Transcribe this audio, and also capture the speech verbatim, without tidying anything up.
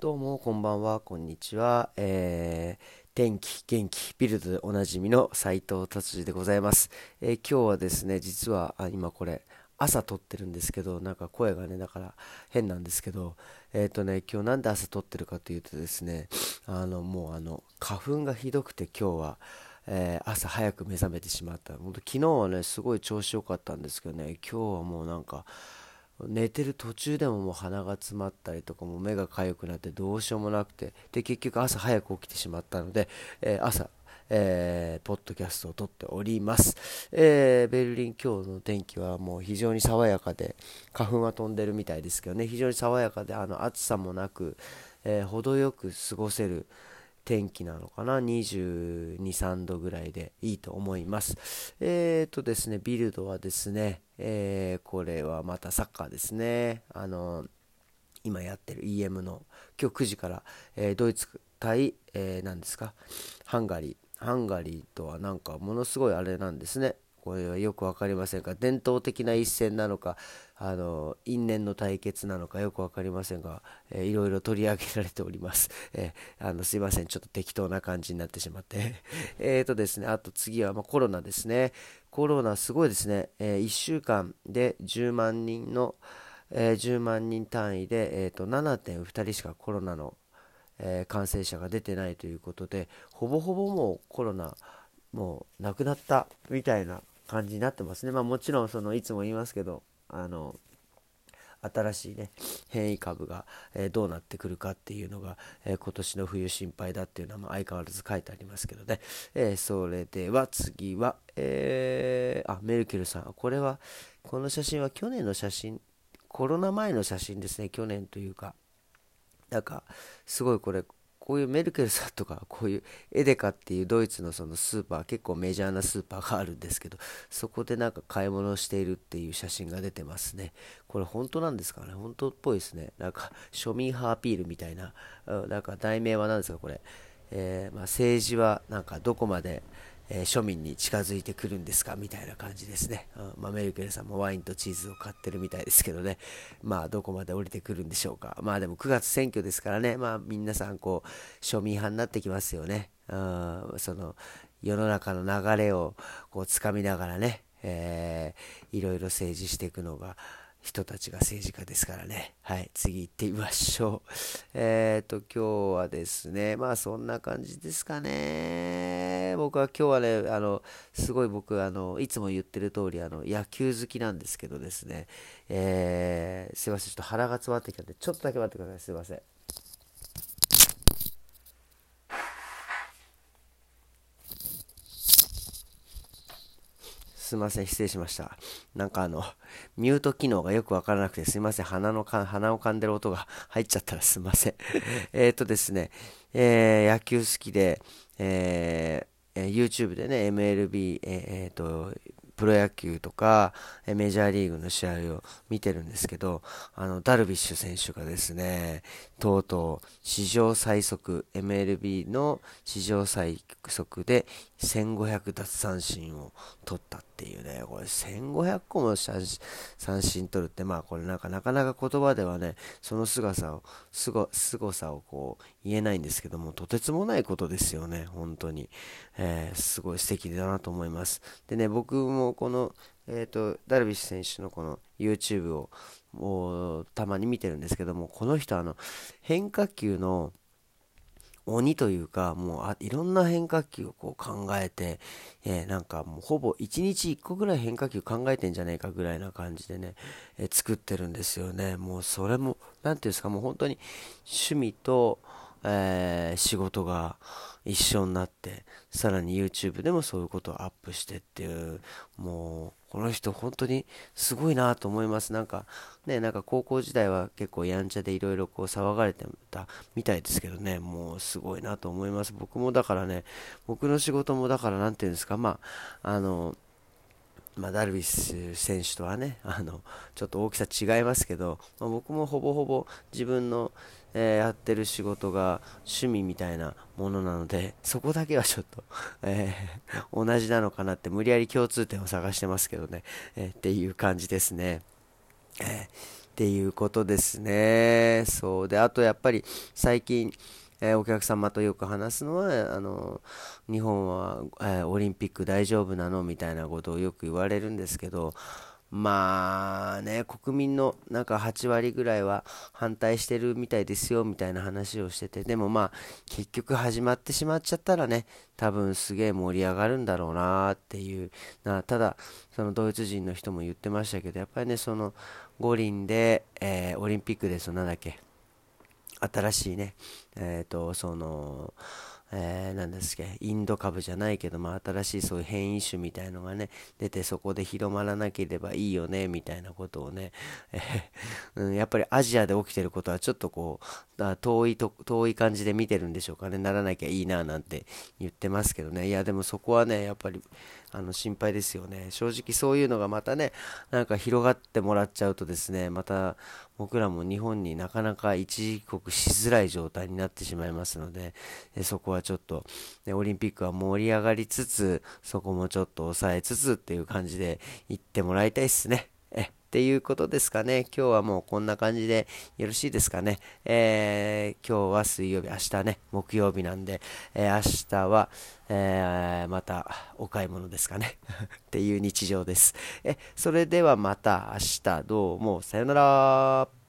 どうもこんばんは、こんにちは、えー、天気元気ビルドおなじみの斉藤達治でございます。えー、今日はですね、実はあ今これ朝撮ってるんですけど、なんか声がねだから変なんですけど、えっとね今日なんで朝撮ってるかというとですね、あのもうあの花粉がひどくて今日は、えー、朝早く目覚めてしまった。本当昨日はねすごい調子良かったんですけどね、今日はもうなんか寝てる途中でももう鼻が詰まったりとか、もう目が痒くなってどうしようもなくて、で結局朝早く起きてしまったので、えー、朝、えー、ポッドキャストを撮っております。えー、ベルリン今日の天気はもう非常に爽やかで、花粉は飛んでるみたいですけどね、非常に爽やかで、あの暑さもなく、えー、程よく過ごせる天気なのかな。にじゅうに、さんどぐらいでいいと思います。えーとですねビルドはですね、えー、これはまたサッカーですね。あのー、今やってる イーエム の今日くじから、えー、ドイツ対、えー、何ですかハンガリーハンガリーとはなんかものすごいあれなんですね。これはよく分かりませんが、伝統的な一戦なのか、あの因縁の対決なのかよく分かりませんが、えー、いろいろ取り上げられております。えー、あのすいません、ちょっと適当な感じになってしまってえーとですねあと次はまあコロナですね。コロナすごいですね。えー、いっしゅうかんでじゅうまんにんの、えー、じゅうまんにん単位で、えーと ななてんににんしかコロナの、えー、感染者が出てないということで、ほぼほぼもうコロナもうなくなったみたいな感じになってますね。まあ、もちろんそのいつも言いますけど、あの新しい、ね、変異株が、えー、どうなってくるかっていうのが、えー、今年の冬心配だっていうのは、まあ、相変わらず書いてありますけどね。えー、それでは次は、えー、あメルケルさん、これはこの写真は去年の写真、コロナ前の写真ですね。去年というか、なんかすごいこれこういうメルケルさんとか、こういうエデカっていうドイツのそのスーパー、結構メジャーなスーパーがあるんですけど、そこでなんか買い物をしているっていう写真が出てますね。これ本当なんですかね。本当っぽいですね。なんか庶民派アピールみたいな、なんか題名は何ですかこれ、えー、まあ政治はなんかどこまで、えー、庶民に近づいてくるんですかみたいな感じですね。あ、まあ、メルケルさんもワインとチーズを買ってるみたいですけどね。まあどこまで降りてくるんでしょうか。まあでもくがつ選挙ですからね。まあ皆さんこう庶民派になってきますよね。あ、その世の中の流れをこう掴みながらね、えー、いろいろ政治していくのが人たちが政治家ですからね。はい、次行ってみましょう。えっと今日はですね、まあそんな感じですかね。僕は今日はね、あのすごい僕あのいつも言ってる通りあの野球好きなんですけどですね。えー、すいません、ちょっと腹が詰まってきたんでちょっとだけ待ってください。すいません。すいません、失礼しました。なんかあのミュート機能がよくわからなくて、すいません、鼻のか鼻を噛んでる音が入っちゃったらすいませんえっとですね、えー、野球好きで、えー、YouTube でね エムエルビー、えー、えーとプロ野球とかメジャーリーグの試合を見てるんですけど、あのダルビッシュ選手がですね、とうとう史上最速 エムエルビー の史上最速でせんごひゃくだつさんしんを取ったっていうね。これせんごひゃっこも三振取るって、まあこれなんかなかなか言葉ではねそのすごさをすご凄さをこう言えないんですけども、とてつもないことですよね本当に。えー、すごい素敵だなと思います。でね、僕もこの、えーと、ダルビッシュ選手のこの YouTube を、をたまに見てるんですけども、この人あの変化球の鬼というか、もうあいろんな変化球をこう考えて、えー、なんかもうほぼいちにちいっこぐらい変化球考えてんじゃないかぐらいな感じでね、えー、作ってるんですよね。もうそれもなんていうんですか、もう本当に趣味と、えー、仕事が一緒になって、さらに YouTube でもそういうことをアップしてっていう、もうこの人本当にすごいなと思います。なんかね、なんか高校時代は結構やんちゃでいろいろこう騒がれてたみたいですけどね、もうすごいなと思います。僕もだからね、僕の仕事もだからなんていうんですか、まああのまあ、ダルビッシュ選手とはね、あのちょっと大きさ違いますけど、まあ、僕もほぼほぼ自分の、えー、やってる仕事が趣味みたいなものなので、そこだけはちょっと、えー、同じなのかなって、無理やり共通点を探してますけどね、えー、っていう感じですね。えーっていうことですね。そうで、あとやっぱり最近、えー、お客様とよく話すのはあの日本は、えー、オリンピック大丈夫なのみたいなことをよく言われるんですけど、まあね、国民のなんかはちわりぐらいは反対してるみたいですよみたいな話をしてて、でもまあ結局始まってしまっちゃったらね、多分すげえ盛り上がるんだろうなっていうな。ただそのドイツ人の人も言ってましたけど、やっぱりねその五輪で、えー、オリンピックでそのなんだっけ新しいね、えっとそのえー、なんですけどインド株じゃないけど、まあ、新しいそういう変異種みたいのがね出て、そこで広まらなければいいよねみたいなことをね、えーうん、やっぱりアジアで起きてることはちょっとこう遠いと遠い感じで見てるんでしょうかね。ならなきゃいいななんて言ってますけどね。いやでもそこはねやっぱりあの心配ですよね。正直そういうのがまたねなんか広がってもらっちゃうとですね、また僕らも日本になかなか一時帰国しづらい状態になってしまいますので、でそこはちょっと、ね、オリンピックは盛り上がりつつそこもちょっと抑えつつっていう感じで行ってもらいたいですね。えっていうことですかね。今日はもうこんな感じでよろしいですかね。えー、今日は水曜日、明日ね木曜日なんで、えー、明日は、えー、またお買い物ですかねっていう日常です。えそれではまた明日、どうもさよなら。